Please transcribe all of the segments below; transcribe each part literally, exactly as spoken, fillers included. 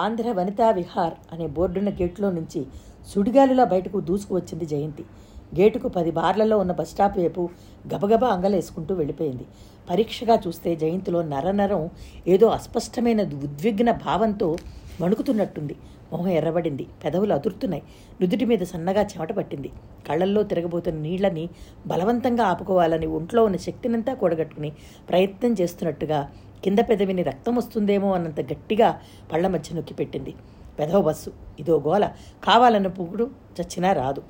ఆంధ్ర వనితా విహార్ అనే బోర్డున్న గేట్లో నుంచి సుడిగాలిలా బయటకు దూసుకు వచ్చింది జయంతి. గేటుకు పది బార్లలో ఉన్న బస్టాప్ వైపు గబగబా అంగలేసుకుంటూ వెళ్ళిపోయింది. పరీక్షగా చూస్తే జయంతిలో నరనరం ఏదో అస్పష్టమైన ఉద్విగ్న భావంతో వణుకుతున్నట్టుంది. మొహం ఎర్రబడింది, పెదవులు అదురుతున్నాయి, నుదుటి మీద సన్నగా చెమట పట్టింది. కళ్ళల్లో తిరగబోతున్న నీళ్లని బలవంతంగా ఆపుకోవాలని ఒంట్లో ఉన్న శక్తినంతా కూడగట్టుకుని ప్రయత్నం చేస్తున్నట్టుగా కింద పెదవిని రక్తం వస్తుందేమో అన్నంత గట్టిగా పళ్ల మధ్య నొక్కి పెట్టింది. పెదవ బస్సు ఇదో గోల, కావాలన్న పువ్వుడు చచ్చినా రాదు.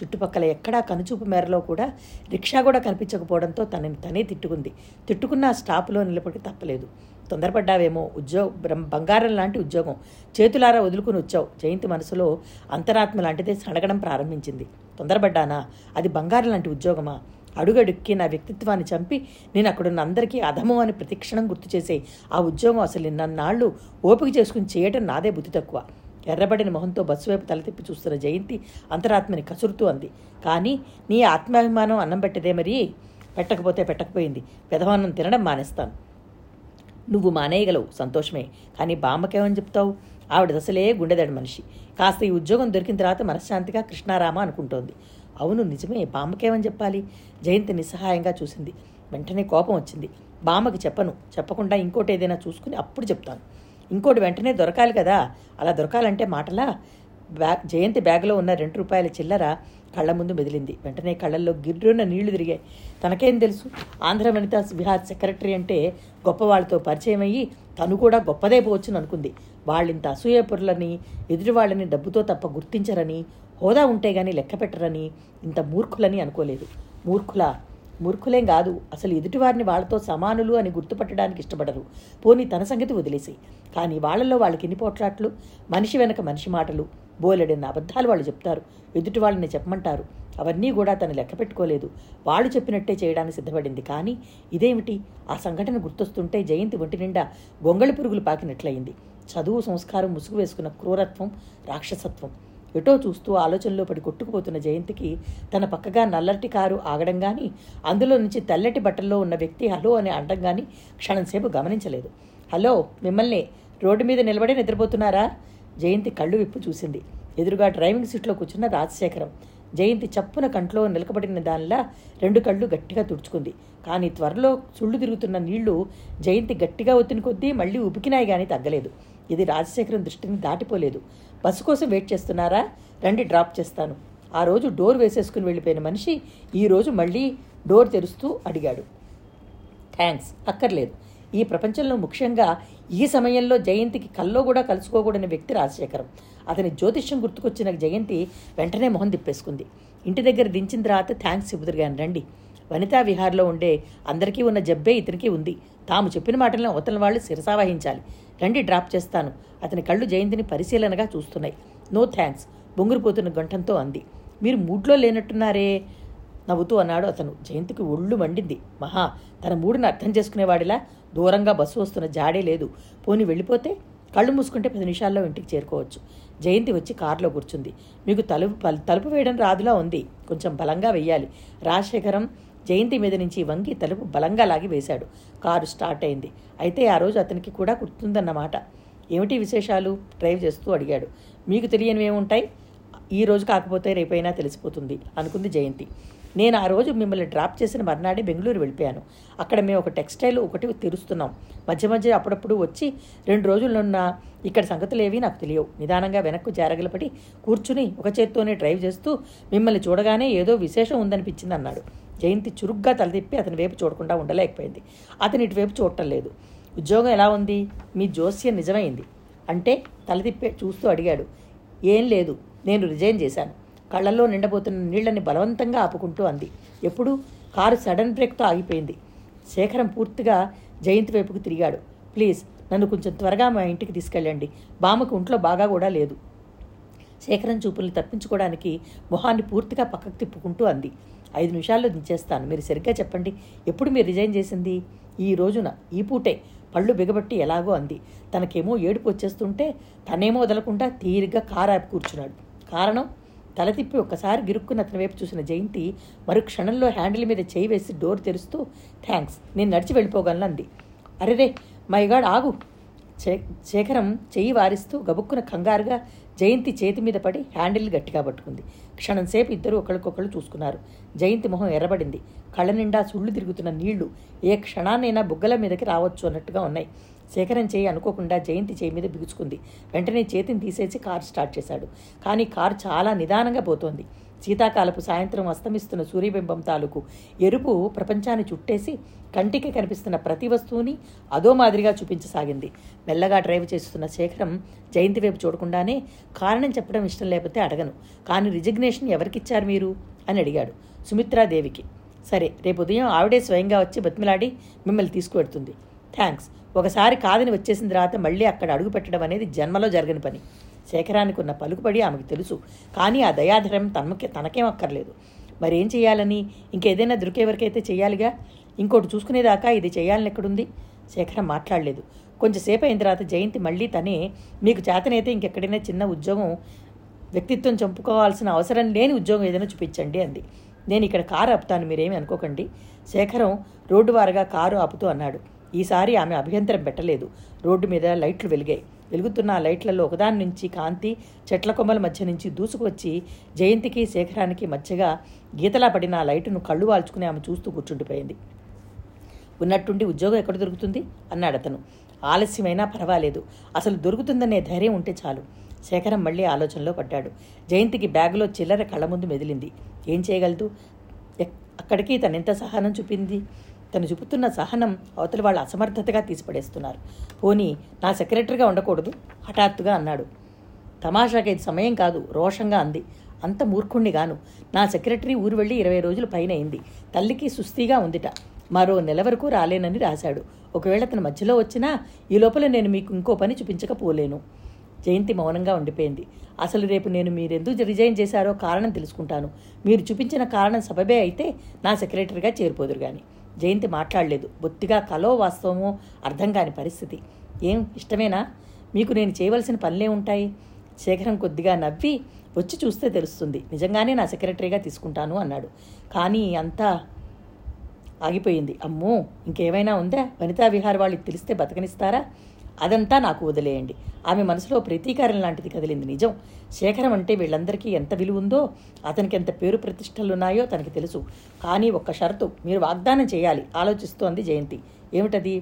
చుట్టుపక్కల ఎక్కడా కనుచూపు మేరలో కూడా రిక్షా కూడా కనిపించకపోవడంతో తనని తనే తిట్టుకుంది. తిట్టుకున్న స్టాపులో నిలబడి తప్పలేదు. తొందరపడ్డావేమో, ఉద్యోగం బంగారం లాంటి ఉద్యోగం, చేతులారా వదులుకుని వచ్చావు. జయంతి మనసులో అంతరాత్మ లాంటిదే సడగడం ప్రారంభించింది. తొందరపడ్డానా? అది బంగారం లాంటి ఉద్యోగమా? అడుగడుక్కి నా వ్యక్తిత్వాన్ని చంపి నేను అక్కడున్న అందరికీ అధము అని ప్రతిక్షణం గుర్తు చేసే ఆ ఉద్యోగం అసలు నన్నాళ్ళు ఓపిక చేసుకుని చేయటం నాదే బుద్ధి తక్కువ. ఎర్రబడిన మొహంతో బస్సు వైపు తలతిప్పి చూస్తున్న జయంతి అంతరాత్మని కసురుతూ అంది, కానీ నీ ఆత్మాభిమానం అన్నం పెట్టదే మరి. పెట్టకపోతే పెట్టకపోయింది, పెదవాన్నం తినడం మానేస్తాను. నువ్వు మానేయగలవు, సంతోషమే, కానీ బామ్మకేమని చెప్తావు? ఆవిడ దశలే గుండెదడి మనిషి. కాస్త ఈ ఉద్యోగం దొరికిన తర్వాత మనశ్శాంతిగా కృష్ణారామ అనుకుంటోంది. అవును నిజమే, బామ్మకేమని చెప్పాలి? జయంతి నిస్సహాయంగా చూసింది. వెంటనే కోపం వచ్చింది. బామ్మకి చెప్పను, చెప్పకుండా ఇంకోటి ఏదైనా చూసుకుని అప్పుడు చెప్తాను. ఇంకోటి వెంటనే దొరకాలి కదా, అలా దొరకాలంటే మాటలా? బ్యాగ్ జయంతి బ్యాగులో ఉన్న రెండు రూపాయల చిల్లర కళ్ళ ముందు మెదిలింది. వెంటనే కళ్ళల్లో గిర్రున్న నీళ్లు తిరిగాయి. తనకేం తెలుసు, ఆంధ్ర వనితా విహార్ సెక్రటరీ అంటే గొప్పవాళ్లతో పరిచయం అయ్యి తను కూడా గొప్పదైపోవచ్చును అనుకుంది. వాళ్ళింత అసూయ పొరలని, ఎదురు వాళ్ళని డబ్బుతో తప్ప గుర్తించరని, హోదా ఉంటే కానీ లెక్క పెట్టరని, ఇంత మూర్ఖులని అనుకోలేదు. మూర్ఖుల మూర్ఖులేం కాదు, అసలు ఎదుటివారిని వాళ్ళతో సమానులు అని గుర్తుపట్టడానికి ఇష్టపడరు. పోనీ తన సంగతి వదిలేసి, కానీ వాళ్ళల్లో వాళ్ళకి ఎన్ని పోట్లాట్లు, మనిషి వెనక మనిషి మాటలు, బోలెడన్న అబద్ధాలు వాళ్ళు చెప్తారు, ఎదుటి వాళ్ళని చెప్పమంటారు. అవన్నీ కూడా తను లెక్క పెట్టుకోలేదు. వాళ్ళు చెప్పినట్టే చేయడానికి సిద్ధపడింది. కానీ ఇదేమిటి? ఆ సంఘటన గుర్తొస్తుంటే జయంతి ఒంటి నిండా గొంగళి పురుగులు పాకినట్లయింది. చదువు, సంస్కారం ముసుగు వేసుకున్న క్రూరత్వం, రాక్షసత్వం. ఎటో చూస్తూ ఆలోచనలో పడి కొట్టుకుపోతున్న జయంతికి తన పక్కగా నల్లటి కారు ఆగడం కానీ, అందులో నుంచి తెల్లటి బట్టల్లో ఉన్న వ్యక్తి హలో అని అనడం కానీ క్షణంసేపు గమనించలేదు. హలో, మిమ్మల్ని రోడ్డు మీద నిలబడే నిద్రపోతున్నారా? జయంతి కళ్ళు విప్పు చూసింది. ఎదురుగా డ్రైవింగ్ సీట్లో కూర్చున్న రాజశేఖరం. జయంతి చప్పున కంట్లో నిలకబడిన దానిలా రెండు కళ్ళు గట్టిగా తుడుచుకుంది. కానీ త్వరలో సుళ్ళు తిరుగుతున్న నీళ్లు జయంతి గట్టిగా ఒత్తిన కొద్దీ మళ్ళీ ఉబికినాయి, కానీ తగ్గలేదు. ఇది రాజశేఖరం దృష్టిని దాటిపోలేదు. బస్సు కోసం వెయిట్ చేస్తున్నారా? రండి, డ్రాప్ చేస్తాను. ఆ రోజు డోర్ వేసేసుకుని వెళ్ళిపోయిన మనిషి ఈరోజు మళ్ళీ డోర్ తెరుస్తూ అడిగాడు. థ్యాంక్స్, అక్కర్లేదు. ఈ ప్రపంచంలో ముఖ్యంగా ఈ సమయంలో జయంతికి కల్లో కూడా కలుసుకోకూడని వ్యక్తి రాజశేఖరం. అతని జ్యోతిష్యం గుర్తుకొచ్చిన జయంతి వెంటనే మొహం తిప్పేసుకుంది. ఇంటి దగ్గర దించిన తర్వాత థ్యాంక్స్ చెబుతురుగాను, రండి. వనితా విహార్లో ఉండే అందరికీ ఉన్న జబ్బే ఇతనికి ఉంది. తాము చెప్పిన మాటలను అవతల వాళ్ళు శిరసావహించాలి. రండి, డ్రాప్ చేస్తాను. అతని కళ్ళు జయంతిని పరిశీలనగా చూస్తున్నాయి. నో థ్యాంక్స్, బొంగురుపోతున్న గంటంతో అంది. మీరు మూడ్లో లేనట్టున్నారే, నవ్వుతూ అన్నాడు అతను. జయంతికి ఒళ్ళు మండింది. మహా తన మూడుని అర్థం చేసుకునేవాడిలా దూరంగా బస్సు వస్తున్న జాడే లేదు. పోని వెళ్ళిపోతే కళ్ళు మూసుకుంటే పది నిమిషాల్లో ఇంటికి చేరుకోవచ్చు. జయంతి వచ్చి కారులో కూర్చుంది. మీకు తలుపు తలుపు వేయడం రాదులా ఉంది, కొంచెం బలంగా వెయ్యాలి. రాజశేఖరం జయంతి మీద నుంచి వంగి తలుపు బలంగా లాగి వేశాడు. కారు స్టార్ట్ అయింది. అయితే ఆ రోజు అతనికి కూడా గుర్తుందన్నమాట. ఏమిటి విశేషాలు? డ్రైవ్ చేస్తూ అడిగాడు. మీకు తెలియనివేముంటాయి, ఈ రోజు కాకపోతే రేపైనా తెలిసిపోతుంది అనుకుంది జయంతి. నేను ఆ రోజు మిమ్మల్ని డ్రాప్ చేసిన మర్నాడే బెంగళూరు వెళ్ళిపోయాను. అక్కడ మేము ఒక టెక్స్టైల్ ఒకటి తెరుస్తున్నాం. మధ్య మధ్య అప్పుడప్పుడు వచ్చి రెండు రోజులున్న ఇక్కడ సంగతులేవి నాకు తెలియవు. నిదానంగా వెనక్కు జారగలపడి కూర్చుని ఒక చేత్తోనే డ్రైవ్ చేస్తూ మిమ్మల్ని చూడగానే ఏదో విశేషం ఉందనిపించింది అన్నాడు. జయంతి చురుగ్గా తలదిప్పి అతని వైపు చూడకుండా ఉండలేకపోయింది. అతని ఇటువైపు చూడటం లేదు. ఉద్యోగం ఎలా ఉంది? మీ జోస్యం నిజమైంది అంటే? తలదిప్పే చూస్తూ అడిగాడు. ఏం లేదు, నేను రిజైన్ చేశాను. కళ్ళల్లో నిండబోతున్న నీళ్లని బలవంతంగా ఆపుకుంటూ అంది. ఎప్పుడు? కారు సడన్ బ్రేక్తో ఆగిపోయింది. శేఖరం పూర్తిగా జయంతి వైపుకు తిరిగాడు. ప్లీజ్ నన్ను కొంచెం త్వరగా మా ఇంటికి తీసుకెళ్ళండి. బామ్మకు ఒంట్లో బాగా కూడా లేదు. శేఖరం చూపులను తప్పించుకోవడానికి మొహాన్ని పూర్తిగా పక్కకు తిప్పుకుంటూ అంది. ఐదు నిమిషాల్లో దించేస్తాను. మీరు సరిగ్గా చెప్పండి, ఎప్పుడు మీరు రిజైన్ చేసింది? ఈ రోజున, ఈ పూటే. పళ్ళు బిగబట్టి ఎలాగో అంది. తనకేమో ఏడుపు వచ్చేస్తుంటే తనేమో వదలకుండా తీరిగ్గా కారు ఆపి కూర్చున్నాడు. కారణం? తల తిప్పి ఒక్కసారి గిరుక్కున్న అతని వైపు చూసిన జయంతి మరు క్షణంలో హ్యాండిల్ మీద చేయి వేసి డోర్ తెరుస్తూ థ్యాంక్స్, నేను నడిచి వెళ్ళిపోగలను అంది. అరెరే మై గాడ్, ఆగు! శేఖరం చెయ్యి వారిస్తూ గబుక్కున కంగారుగా జయంతి చేతి మీద పడి హ్యాండిల్ గట్టిగా పట్టుకుంది. క్షణంసేపు ఇద్దరు ఒకరికొకరు చూసుకున్నారు. జయంతి మొహం ఎర్రబడింది. కళ్ళ నిండా సుళ్ళు తిరుగుతున్న నీళ్లు ఏ క్షణాన్నైనా బుగ్గల మీదకి రావచ్చు అన్నట్టుగా ఉన్నాయి. శేఖరం చేయి అనుకోకుండా జయంతి చేయి మీద బిగుచుకుంది. వెంటనే చేతిని తీసేసి కారు స్టార్ట్ చేశాడు. కానీ కారు చాలా నిదానంగా పోతోంది. శీతాకాలపు సాయంత్రం అస్తమిస్తున్న సూర్యబింబం తాలూకు ఎరుపు ప్రపంచాన్ని చుట్టేసి కంటికి కనిపిస్తున్న ప్రతి వస్తువుని అదో మాదిరిగా చూపించసాగింది. మెల్లగా డ్రైవ్ చేస్తున్న శేఖరం జయంతి వైపు చూడకుండానే, కారణం చెప్పడం ఇష్టం లేకపోతే అడగను, కానీ రిజిగ్నేషన్ ఎవరికిచ్చారు మీరు అని అడిగాడు. సుమిత్రాదేవికి. సరే, రేపు ఉదయం ఆవిడే స్వయంగా వచ్చి బతిమిలాడి మిమ్మల్ని తీసుకువెడుతుంది. థ్యాంక్స్. ఒకసారి కాదని వచ్చేసిన తర్వాత మళ్ళీ అక్కడ అడుగు పెట్టడం అనేది జన్మలో జరగని పని. శేఖరానికి ఉన్న పలుకుబడి ఆమెకు తెలుసు. కానీ ఆ దయాధరం తనకే తనకేం అక్కర్లేదు. మరేం చేయాలని? ఇంకేదైనా దొరికేవరకైతే చేయాలిగా. ఇంకోటి చూసుకునేదాకా ఇది చేయాలని ఎక్కడుంది? శేఖరం మాట్లాడలేదు. కొంచెంసేపు అయిన తర్వాత జయంతి మళ్ళీ తనే, మీకు చేతనైతే ఇంకెక్కడైనా చిన్న ఉద్యోగం, వ్యక్తిత్వం చంపుకోవాల్సిన అవసరం లేని ఉద్యోగం ఏదైనా చూపించండి అంది. నేను ఇక్కడ కారు ఆపుతాను, మీరేమి అనుకోకండి. శేఖరం రోడ్డు వారుగా కారు ఆపుతూ అన్నాడు. ఈసారి ఆమె అభ్యంతరం పెట్టలేదు. రోడ్డు మీద లైట్లు వెలిగాయి. వెలుగుతున్న ఆ లైట్లలో ఒకదాని నుంచి కాంతి చెట్ల కొమ్మల మధ్య నుంచి దూసుకువచ్చి జయంతికి శేఖరానికి మధ్యగా గీతలా పడిన ఆ లైటును కళ్ళు వాల్చుకుని ఆమె చూస్తూ కూర్చుండిపోయింది. ఉన్నట్టుండి ఉద్యోగం ఎక్కడ దొరుకుతుంది అన్నాడు అతను. ఆలస్యమైనా పర్వాలేదు, అసలు దొరుకుతుందనే ధైర్యం ఉంటే చాలు. శేఖరం మళ్ళీ ఆలోచనలో పడ్డాడు. జయంతికి బ్యాగులో చిల్లర కళ్ళ ముందు మెదిలింది. ఏం చేయగలదు? అక్కడికి తనెంత సహనం చూపింది. తను చూపుతున్న సహనం అవతల వాళ్ళ అసమర్థతగా తీసిపడేస్తున్నారు. పోనీ నా సెక్రటరీగా ఉండకూడదు హఠాత్తుగా అన్నాడు. తమాషాకి ఇది సమయం కాదు, రోషంగా అంది. అంత మూర్ఖుణ్ణి గాను. నా సెక్రటరీ ఊరు వెళ్ళి ఇరవై రోజులు పైన అయింది. తల్లికి సుస్థిగా ఉందిట. మరో నెల వరకు రాలేనని రాశాడు. ఒకవేళ తన మధ్యలో వచ్చినా ఈ లోపల నేను మీకు ఇంకో పని చూపించకపోలేను. జయంతి మౌనంగా ఉండిపోయింది. అసలు రేపు నేను మీరెందుకు రిజైన్ చేశారో కారణం తెలుసుకుంటాను. మీరు చూపించిన కారణం సబబే అయితే నా సెక్రటరీగా చేరిపోదురు కానీ. జయంతి మాట్లాడలేదు. బొత్తిగా కలో వాస్తవమో అర్థం కాని పరిస్థితి. ఏం ఇష్టమేనా మీకు? నేను చేయవలసిన పనులే ఉంటాయి. శేఖరం కొద్దిగా నవ్వి, వచ్చి చూస్తే తెలుస్తుంది. నిజంగానే నా సెక్రటరీగా తీసుకుంటాను అన్నాడు. కానీ అంతా ఆగిపోయింది. అమ్మో, ఇంకేమైనా ఉందా? వనితా విహార్ వాళ్ళకి తెలిస్తే బతకనిస్తారా? అదంతా నాకు వదిలేయండి. ఆమె మనసులో ప్రతీకారం లాంటిది కదిలింది. నిజం, శేఖరం అంటే వీళ్ళందరికీ ఎంత విలువ ఉందో, అతనికి ఎంత పేరు ప్రతిష్టలున్నాయో తనకి తెలుసు. కానీ ఒక్క షరతు మీరు వాగ్దానం చేయాలి, ఆలోచిస్తోంది జయంతి. ఏమిటది?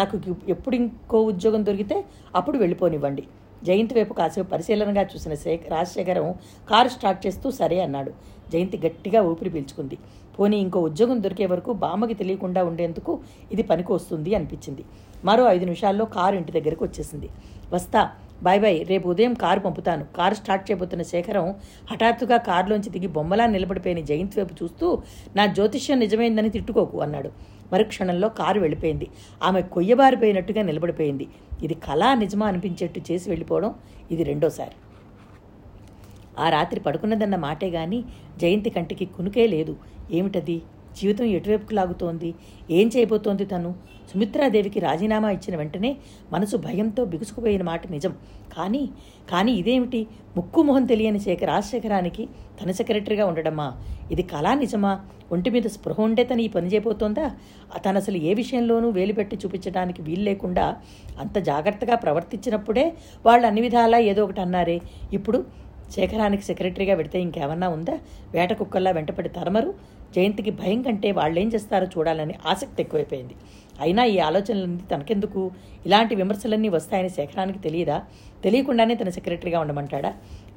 నాకు ఎప్పుడు ఇంకో ఉద్యోగం దొరికితే అప్పుడు వెళ్ళిపోనివ్వండి. జయంతి వైపు కాసేపు పరిశీలనగా చూసిన శే రాజశేఖరం కారు స్టార్ట్ చేస్తూ సరే అన్నాడు. జయంతి గట్టిగా ఊపిరి పీల్చుకుంది. పోనీ ఇంకో ఉద్యోగం దొరికే వరకు బామ్మకి తెలియకుండా ఉండేందుకు ఇది పనికి వస్తుంది అనిపించింది. మరో ఐదు నిమిషాల్లో కారు ఇంటి దగ్గరకు వచ్చేసింది. వస్తా, బాయ్ బాయ్, రేపు ఉదయం కారు పంపుతాను. కారు స్టార్ట్ చేయబోతున్న శేఖరం హఠాత్తుగా కారులోంచి దిగి బొమ్మలా నిలబడిపోయిన జయంతి వైపు చూస్తూ, నా జ్యోతిష్యం నిజమైందని తిట్టుకోకు అన్నాడు. మరుక్షణంలో కారు వెళ్ళిపోయింది. ఆమె కొయ్యబారిపోయినట్టుగా నిలబడిపోయింది. ఇది కళా నిజమా అనిపించేట్టు చేసి వెళ్ళిపోవడం ఇది రెండోసారి. ఆ రాత్రి పడుకున్నదన్న మాటే గాని జయంతి కంటికి కునుకే లేదు. ఏమిటది? జీవితం ఎటువైపుకు లాగుతోంది? ఏం చేయబోతోంది తను? సుమిత్రాదేవికి రాజీనామా ఇచ్చిన వెంటనే మనసు భయంతో బిగుసుకుపోయిన మాట నిజం. కానీ కానీ ఇదేమిటి? ముక్కు మొహం తెలియని శేఖర రాజశేఖరానికి తన సెక్రటరీగా ఉండడమా? ఇది కళా నిజమా? ఒంటి మీద స్పృహ ఉంటే తను ఈ పని చేయబోతోందా? తను అసలు ఏ విషయంలోనూ వేలుపెట్టి చూపించడానికి వీలు లేకుండా అంత జాగ్రత్తగా ప్రవర్తించినప్పుడే వాళ్ళు అన్ని విధాలా ఏదో ఒకటి అన్నారే. ఇప్పుడు శేఖరానికి సెక్రటరీగా పెడితే ఇంకేమన్నా ఉందా? వేట కుక్కల్లా వెంటపడి తరమరు. జయంతికి భయం కంటే వాళ్ళేం చేస్తారో చూడాలని ఆసక్తి ఎక్కువైపోయింది. అయినా ఈ ఆలోచనలన్నీ తనకెందుకు? ఇలాంటి విమర్శలన్నీ వస్తాయని శేఖరానికి తెలియదా? తెలియకుండానే తన సెక్రటరీగా ఉండమంటాడా?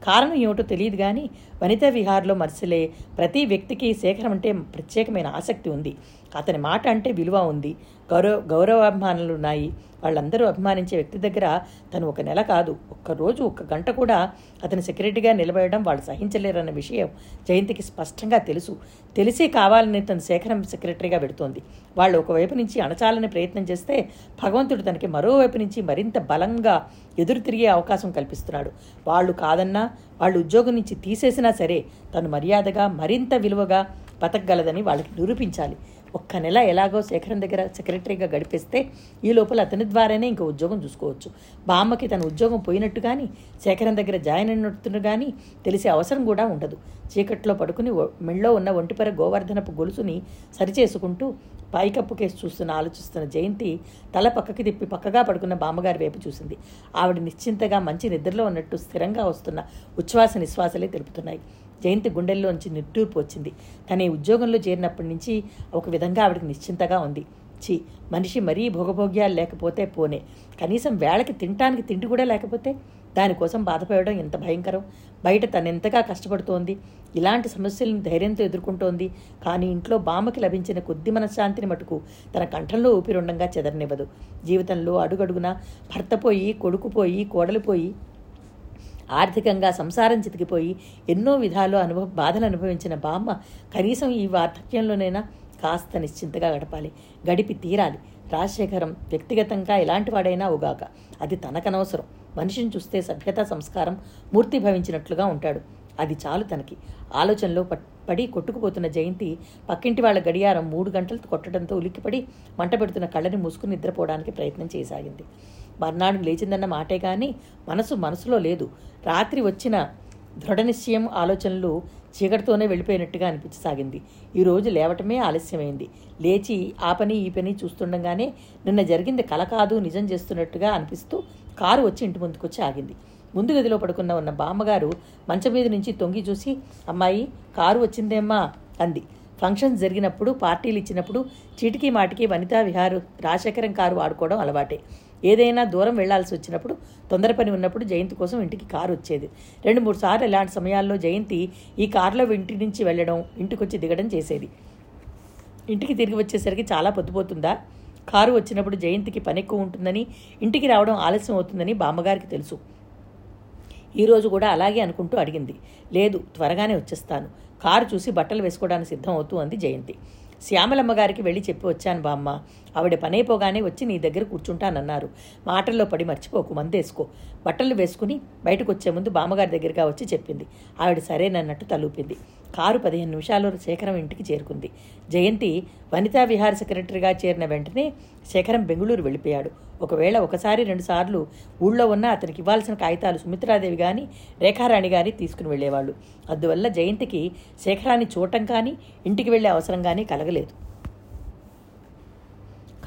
కారణం ఏమిటో తెలియదు కానీ వనితా విహార్లో మరిసలే ప్రతి వ్యక్తికి శేఖరం అంటే ప్రత్యేకమైన ఆసక్తి ఉంది. అతని మాట అంటే విలువ ఉంది. గౌరవ గౌరవాభిమానులు ఉన్నాయి. వాళ్ళందరూ అభిమానించే వ్యక్తి దగ్గర తను ఒక నెల కాదు, ఒక్కరోజు ఒక్క గంట కూడా అతని సెక్రటరీగా నిలబడడం వాళ్ళు సహించలేరన్న విషయం జయంతికి స్పష్టంగా తెలుసు. తెలిసి కావాలని తను శేఖరం సెక్రటరీగా పెడుతోంది. వాళ్ళు ఒకవైపు నుంచి అణచాలని ప్రయత్నం చేస్తే భగవంతుడు తనకి మరోవైపు నుంచి మరింత బలంగా ఎదురు తిరిగే అవకాశం కల్పిస్తున్నాడు. వాళ్ళు కాదన్నా, వాళ్ళు ఉద్యోగం నుంచి తీసేసినా సరే తను మర్యాదగా మరింత విలువగా బతకగలదని వాళ్ళకి నిరూపించాలి. ఒక్క నెల ఎలాగో శేఖరం దగ్గర సెక్రటరీగా గడిపిస్తే ఈ లోపల అతని ద్వారానే ఇంకో ఉద్యోగం చూసుకోవచ్చు. బామ్మకి తన ఉద్యోగం పోయినట్టు కానీ శేఖరం దగ్గర జాయిన్ అయినట్టు కానీ తెలిసే అవసరం కూడా ఉండదు. చీకట్లో పడుకుని మెళ్ళో ఉన్న ఒంటిపర గోవర్ధనపు గొలుసుని సరిచేసుకుంటూ పైకప్పు కేసు చూస్తున్న ఆలోచిస్తున్న జయంతి తల పక్కకి తిప్పి పక్కగా పడుకున్న బామ్మగారి వైపు చూసింది. ఆవిడ నిశ్చింతగా మంచి నిద్రలో ఉన్నట్టు స్థిరంగా వస్తున్న ఉచ్ఛ్వాస నిశ్వాసలే తెలుపుతున్నాయి. జయంతి గుండెల్లోంచి నిట్టూర్పు వచ్చింది. తన ఈ ఉద్యోగంలో చేరినప్పటి నుంచి ఒక విధంగా ఆవిడకి నిశ్చింతగా ఉంది. ఛీ, మనిషి మరీ భోగభోగ్యాలు లేకపోతే పోనే, కనీసం వేళకి తినటానికి తిండి కూడా లేకపోతే దానికోసం బాధపడడం ఎంత భయంకరం. బయట తనెంతగా కష్టపడుతోంది, ఇలాంటి సమస్యలను ధైర్యంతో ఎదుర్కొంటోంది. కానీ ఇంట్లో బామ్మకి లభించిన కొద్ది మనశ్శాంతిని మటుకు తన కంఠంలో ఊపిరుండంగా చెదరనివ్వదు. జీవితంలో అడుగడుగునా భర్తపోయి, కొడుకుపోయి, కోడలిపోయి, ఆర్థికంగా సంసారం చితికిపోయి ఎన్నో విధాలు అనుభవ బాధలు అనుభవించిన బామ్మ కనీసం ఈ వార్ధక్యంలోనైనా కాస్త నిశ్చింతగా గడపాలి, గడిపి తీరాలి. రాజశేఖరం వ్యక్తిగతంగా ఎలాంటి వాడైనా ఉగాక అది తనకనవసరం. మనిషిని చూస్తే సభ్యత సంస్కారం మూర్తి భవించినట్లుగా ఉంటాడు, అది చాలు తనకి. ఆలోచనలో పడి కొట్టుకుపోతున్న జయంతి పక్కింటి వాళ్ళ గడియారం మూడు గంటలు కొట్టడంతో ఉలిక్కిపడి మంట పెడుతున్న కళ్ళని మూసుకుని నిద్రపోవడానికి ప్రయత్నం చేయసాగింది. మర్నాడు లేచిందన్న మాటే కానీ మనసు మనసులో లేదు. రాత్రి వచ్చిన దృఢ నిశ్చయం ఆలోచనలు చీకటితోనే వెళ్ళిపోయినట్టుగా అనిపించసాగింది. ఈరోజు లేవటమే ఆలస్యమైంది. లేచి ఆ పని ఈ పని చూస్తుండగానే నిన్న జరిగింది కల కాదు నిజం చేస్తున్నట్టుగా అనిపిస్తూ కారు వచ్చి ఇంటి ముందుకొచ్చి ఆగింది. ముందు గదిలో పడుకున్న ఉన్న బామ్మగారు మంచం మీద నుంచి తొంగి చూసి, అమ్మాయి కారు వచ్చిందేమ్మా అంది. ఫంక్షన్స్ జరిగినప్పుడు, పార్టీలు ఇచ్చినప్పుడు చీటికి మాటికి వనితా విహారు రాజశేఖరం కారు వాడుకోవడం అలవాటే. ఏదైనా దూరం వెళ్లాల్సి వచ్చినప్పుడు, తొందర పని ఉన్నప్పుడు జయంతి కోసం ఇంటికి కారు వచ్చేది. రెండు మూడు సార్లు ఇలాంటి సమయాల్లో జయంతి ఈ కారులో ఇంటి నుంచి వెళ్ళడం, ఇంటికొచ్చి దిగడం చేసేది. ఇంటికి తిరిగి వచ్చేసరికి చాలా పొద్దుపోతుందా. కారు వచ్చినప్పుడు జయంతికి పని ఎక్కువ ఉంటుందని, ఇంటికి రావడం ఆలస్యం అవుతుందని బామ్మగారికి తెలుసు. ఈరోజు కూడా అలాగే అనుకుంటూ అడిగింది. లేదు, త్వరగానే వచ్చేస్తాను, కారు చూసి బట్టలు వేసుకోవడానికి సిద్ధం అవుతూ అంది జయంతి. శ్యామలమ్మ గారికి వెళ్ళి చెప్పి వచ్చాను బామ్మ, ఆవిడ పనైపోగానే వచ్చి నీ దగ్గర కూర్చుంటానన్నారు. మాటల్లో పడి మర్చిపోకు, మందేసుకో. బట్టలు వేసుకుని బయటకు వచ్చే ముందు బామ్మగారి దగ్గరగా వచ్చి చెప్పింది. ఆవిడ సరేనన్నట్టు తలూపింది. కారు పదిహేను నిమిషాల్లో శేఖరం ఇంటికి చేరుకుంది. జయంతి వనితా విహార సెక్రటరీగా చేరిన వెంటనే శేఖరం బెంగుళూరు వెళ్ళిపోయాడు. ఒకవేళ ఒకసారి రెండుసార్లు ఊళ్ళో ఉన్న అతనికి ఇవ్వాల్సిన కాగితాలు సుమిత్రాదేవి కానీ రేఖారాణి కానీ తీసుకుని వెళ్ళేవాళ్ళు. అందువల్ల జయంతికి శేఖరాన్ని చూడటం కానీ ఇంటికి వెళ్ళే అవసరం కానీ కలగలేదు.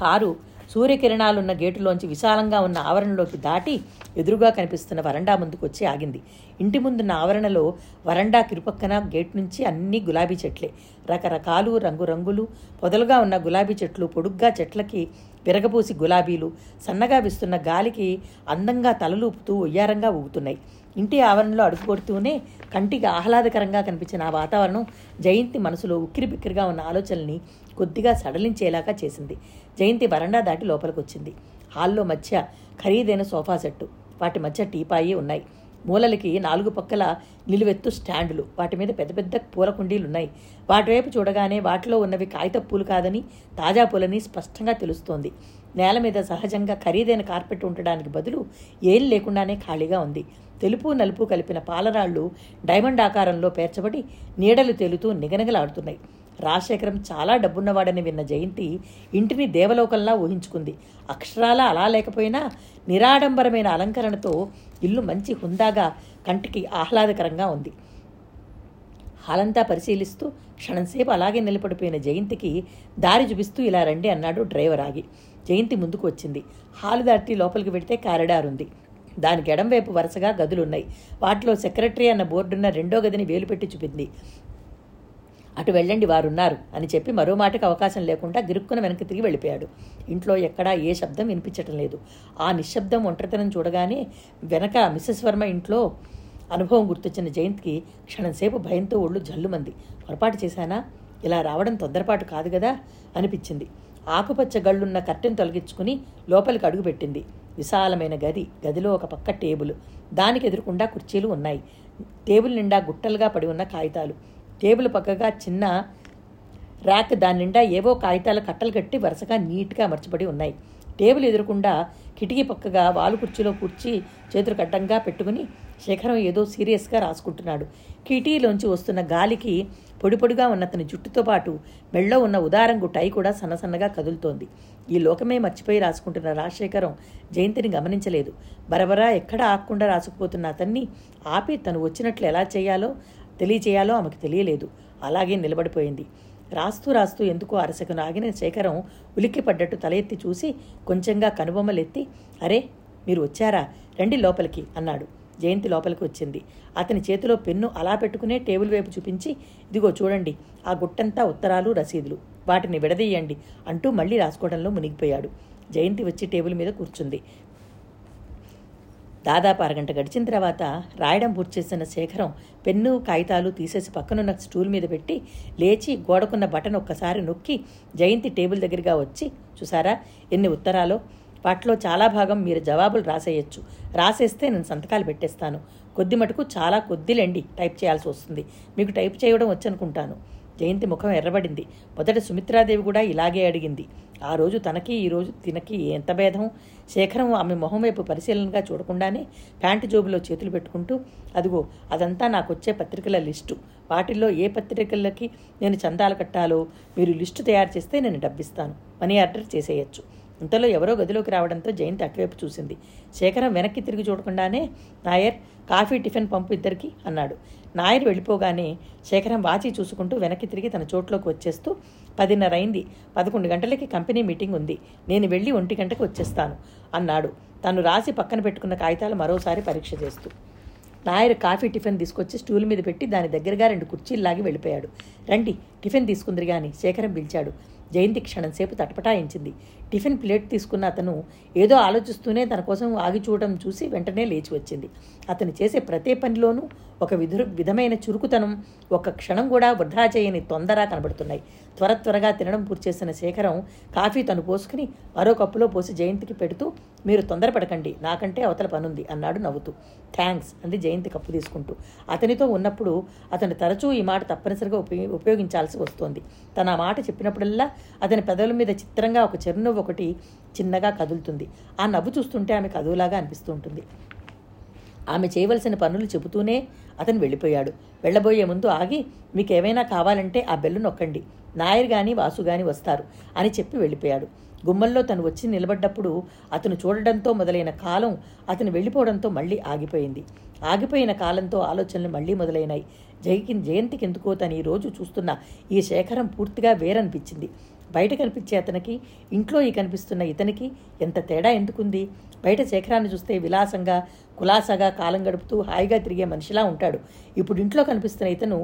కారు సూర్యకిరణాలున్న గేటులోంచి విశాలంగా ఉన్న ఆవరణలోకి దాటి ఎదురుగా కనిపిస్తున్న వరండా ముందుకు వచ్చి ఆగింది. ఇంటి ముందున్న ఆవరణలో వరండా కిరుపక్కన గేట్ నుంచి అన్నీ గులాబీ చెట్లే. రకరకాలు, రంగురంగులు పొదలుగా ఉన్న గులాబీ చెట్లు, పొడుగ్గా చెట్లకి విరగబూసి గులాబీలు సన్నగా విస్తున్న గాలికి అందంగా తలలూపుతూ ఉయ్యారంగా ఊగుతున్నాయి. ఇంటి ఆవరణలో అడుగుపడుతూనే కంటికి ఆహ్లాదకరంగా కనిపించిన ఆ వాతావరణం జయంతి మనసులో ఉక్కిరి బిక్కిరిగా ఉన్న ఆలోచనల్ని కొద్దిగా సడలించేలాగా చేసింది. జయంతి వరండా దాటి లోపలికి వచ్చింది. హాల్లో మధ్య ఖరీదైన సోఫా సెట్టు, వాటి మధ్య టీపాయి ఉన్నాయి. మూలలకి నాలుగు పక్కల నిలువెత్తు స్టాండ్లు, వాటి మీద పెద్ద పెద్ద పూల కుండీలు ఉన్నాయి. వాటివైపు చూడగానే వాటిలో ఉన్నవి కాగితపు పూలు కాదని, తాజా పూలని స్పష్టంగా తెలుస్తోంది. నేల మీద సహజంగా ఖరీదైన కార్పెట్ ఉండడానికి బదులు ఏం లేకుండానే ఖాళీగా ఉంది. తెలుపు నలుపు కలిపిన పాలరాళ్ళు డైమండ్ ఆకారంలో పేర్చబడి నీడలు తేలుతూ నిగనగలాడుతున్నాయి. రాజశేఖరం చాలా డబ్బున్నవాడని విన్న జయంతి ఇంటిని దేవలోకంలా ఊహించుకుంది. అక్షరాలా అలా లేకపోయినా నిరాడంబరమైన అలంకరణతో ఇల్లు మంచి హుందాగా కంటికి ఆహ్లాదకరంగా ఉంది. హాలంతా పరిశీలిస్తూ క్షణంసేపు అలాగే నిలబడిపోయిన జయంతికి దారి చూపిస్తూ, ఇలా రండి అన్నాడు డ్రైవర్ ఆగి. జయంతి ముందుకు వచ్చింది. హాలు దాటి లోపలికి వెడితే కారిడార్ ఉంది. దానికి ఎడంవైపు వరుసగా గదులున్నాయి. వాటిలో సెక్రటరీ అన్న బోర్డున్న రెండో గదిని వేలు పెట్టి చూపింది. అటు వెళ్ళండి, వారున్నారు అని చెప్పి మరో మాటకు అవకాశం లేకుండా గిరుక్కున వెనక్కి తిరిగి వెళ్ళిపోయాడు. ఇంట్లో ఎక్కడా ఏ శబ్దం వినిపించటం లేదు. ఆ నిశ్శబ్దం, ఒంటరితనం చూడగానే వెనక మిసెస్ వర్మ ఇంట్లో అనుభవం గుర్తొచ్చిన జయంతికి క్షణంసేపు భయంతో ఒళ్ళు జల్లుమంది. పొరపాటు చేశానా, ఇలా రావడం తొందరపాటు కాదు కదా అనిపించింది. ఆకుపచ్చ గళ్ళున్న కర్టెన్ తొలగించుకుని లోపలికి అడుగుపెట్టింది. విశాలమైన గది. గదిలో ఒక పక్క టేబుల్, దానికి ఎదురుకుండా కుర్చీలు ఉన్నాయి. టేబుల్ నిండా గుట్టలుగా పడి ఉన్న కాగితాలు. టేబుల్ పక్కగా చిన్న ర్యాక్, దాని నిండా ఏవో కాగితాల కట్టలు కట్టి వరుసగా నీట్గా అమర్చబడి ఉన్నాయి. టేబుల్ ఎదురకుండా కిటికీ పక్కగా వాలు కుర్చీలో కూర్చి చేతులు కట్టంగా పెట్టుకుని శేఖరం ఏదో సీరియస్గా రాసుకుంటున్నాడు. కిటీలోంచి వస్తున్న గాలికి పొడి పొడిగా ఉన్న అతని జుట్టుతో పాటు మెళ్ళో ఉన్న ఉదారంగు టై కూడా సన్నసన్నగా కదులుతోంది. ఈ లోకమే మర్చిపోయి రాసుకుంటున్న రాజశేఖరం జయంతిని గమనించలేదు. బరబరా ఎక్కడ ఆకుండా రాసుకుపోతున్న అతన్ని ఆపి తను వచ్చినట్లు ఎలా చేయాలో తెలియచేయాలో ఆమెకు తెలియలేదు. అలాగే నిలబడిపోయింది. రాస్తూ రాస్తూ ఎందుకో అరసకను ఆగిన శేఖరం ఉలిక్కిపడ్డట్టు తల ఎత్తి చూసి కొంచెంగా కనుబొమ్మలెత్తి, అరే మీరు వచ్చారా, రండి లోపలికి అన్నాడు. జయంతి లోపలికి వచ్చింది. అతని చేతిలో పెన్ను అలా పెట్టుకునే టేబుల్ వైపు చూపించి, ఇదిగో చూడండి, ఆ గుట్టంతా ఉత్తరాలు, రసీదులు, వాటిని విడదీయండి అంటూ మళ్లీ రాసుకోవడంలో మునిగిపోయాడు. జయంతి వచ్చి టేబుల్ మీద కూర్చుంది. దాదాపు అరగంట గడిచిన తర్వాత రాయడం పూర్తి చేసిన శేఖరం పెన్ను కాగితాలు తీసేసి పక్కనున్న స్టూల్ మీద పెట్టి లేచి గోడకున్న బటన్ ఒక్కసారి నొక్కి జయంతి టేబుల్ దగ్గరగా వచ్చి, చూసారా ఎన్ని ఉత్తరాలో, వాటిలో చాలా భాగం మీరు జవాబులు రాసేయచ్చు, రాసేస్తే నేను సంతకాలు పెట్టేస్తాను. కొద్ది మటుకు చాలా కొద్దిలేండి టైప్ చేయాల్సి వస్తుంది, మీకు టైప్ చేయడం వచ్చనుకుంటాను. జయంతి ముఖం ఎర్రబడింది. మొదట సుమిత్రాదేవి కూడా ఇలాగే అడిగింది. ఆ రోజు తనకి ఈరోజు తినకి ఎంత భేదం. శేఖరం ఆమె మొహం వైపు పరిశీలనగా చూడకుండానే ప్యాంటు జోబులో చేతులు పెట్టుకుంటూ, అదిగో అదంతా నాకు వచ్చే పత్రికల లిస్టు, వాటిల్లో ఏ పత్రికలకి నేను చందాలు కట్టాలో మీరు లిస్టు తయారు చేస్తే నేను డబ్బిస్తాను, మనీ ఆర్డర్ చేసేయచ్చు. ఇంతలో ఎవరో గదిలోకి రావడంతో జయంతి అటువైపు చూసింది. శేఖరం వెనక్కి తిరిగి చూడకుండానే, నాయర్ కాఫీ టిఫిన్ పంపు ఇద్దరికి అన్నాడు. నాయర్ వెళ్ళిపోగానే శేఖరం వాచి చూసుకుంటూ వెనక్కి తిరిగి తన చోట్లోకి వచ్చేస్తూ, పదిన్నర అయింది, పదకొండు గంటలకి కంపెనీ మీటింగ్ ఉంది, నేను వెళ్ళి ఒంటి గంటకి వచ్చేస్తాను అన్నాడు, తను రాసి పక్కన పెట్టుకున్న కాగితాలు మరోసారి పరీక్ష చేస్తూ. నాయర్ కాఫీ టిఫిన్ తీసుకొచ్చి స్టూల్ మీద పెట్టి దాని దగ్గరగా రెండు కుర్చీలు లాగి వెళ్ళిపోయాడు. రండి టిఫిన్ తీసుకుందరు కానీ శేఖరం పిలిచాడు. జయంతి క్షణంసేపు తటపటాయించింది. టిఫిన్ ప్లేట్ తీసుకున్న అతను ఏదో ఆలోచిస్తూనే తన కోసం ఆగి చూడడం చూసి వెంటనే లేచి వచ్చింది. అతను చేసే ప్రతి పనిలోనూ ఒక విధు విధమైన చురుకుతనం, ఒక క్షణం కూడా వృధా చేయని తొందర కనబడుతున్నాయి. త్వర త్వరగా తినడం పూర్తి చేసిన శేఖరం కాఫీ తను పోసుకుని మరో కప్పులో పోసి జయంతికి పెడుతూ, మీరు తొందరపడకండి, నాకంటే అవతల పనుంది అన్నాడు నవ్వుతూ. థ్యాంక్స్ అంది జయంతి కప్పు తీసుకుంటూ. అతనితో ఉన్నప్పుడు అతను తరచూ ఈ మాట తప్పనిసరిగా ఉపయోగి ఉపయోగించాల్సి వస్తోంది. తన మాట చెప్పినప్పుడల్లా అతని పెదవుల మీద చిత్రంగా ఒక చిరునవ్వు ఒకటి చిన్నగా కదులుతుంది. ఆ నవ్వు చూస్తుంటే ఆమె కదువులాగా అనిపిస్తూ ఉంటుంది. ఆమె చేయవలసిన పనులు చెబుతూనే అతను వెళ్ళిపోయాడు. వెళ్ళబోయే ముందు ఆగి, మీకేమైనా కావాలంటే ఆ బెల్లు నొక్కండి, నాయర్ కానీ వాసు కానీ వస్తారు అని చెప్పి వెళ్ళిపోయాడు. గుమ్మంలో తను వచ్చి నిలబడ్డప్పుడు అతను చూడడంతో మొదలైన కాలం అతను వెళ్ళిపోవడంతో మళ్ళీ ఆగిపోయింది. ఆగిపోయిన కాలంతో ఆలోచనలు మళ్ళీ మొదలైనాయి. జయకి జయంతికి ఎందుకో తను ఈరోజు చూస్తున్న ఈ శేఖరం పూర్తిగా వేరనిపించింది. బయట కనిపించే అతనికి, ఇంట్లో ఈ కనిపిస్తున్న ఇతనికి ఎంత తేడా ఎందుకుంది? బయట శేఖరాన్ని చూస్తే విలాసంగా కులాసగా కాలం గడుపుతూ హాయిగా తిరిగే మనిషిలా ఉంటాడు. ఇప్పుడు ఇంట్లో కనిపిస్తున్న ఇతను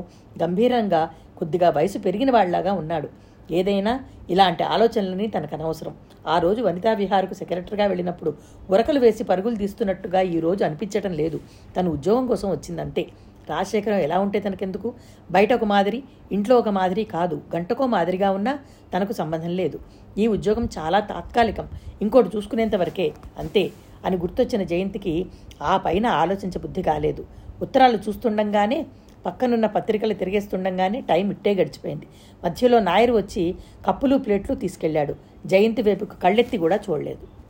గంభీరంగా, కొద్దిగా వయసు పెరిగిన వాళ్ళలాగా ఉన్నాడు. ఏదైనా ఇలాంటి ఆలోచనలని తనకు అనవసరం. ఆ రోజు వనితా విహారకు సెక్రటరీగా వెళ్ళినప్పుడు ఉరకలు వేసి పరుగులు తీస్తున్నట్టుగా ఈ రోజు అనిపించటం లేదు. తను ఉద్యోగం కోసం వచ్చిందంతే. రాజశేఖరం ఎలా ఉంటే తనకెందుకు? బయట ఒక మాదిరి, ఇంట్లో ఒక మాదిరి కాదు, గంటకో మాదిరిగా ఉన్నా తనకు సంబంధం లేదు. ఈ ఉద్యోగం చాలా తాత్కాలికం, ఇంకోటి చూసుకునేంత వరకే అంతే అని గుర్తొచ్చిన జయంతికి ఆ పైన ఆలోచించబుద్ధి కాలేదు. ఉత్తరాలు చూస్తుండగానే, పక్కనున్న పత్రికలు తిరిగేస్తుండగానే టైం ఇట్టే గడిచిపోయింది. మధ్యలో నాయర్ వచ్చి కప్పులు ప్లేట్లు తీసుకెళ్లాడు. జయంతి వైపుకు కళ్ళెత్తి కూడా చూడలేదు.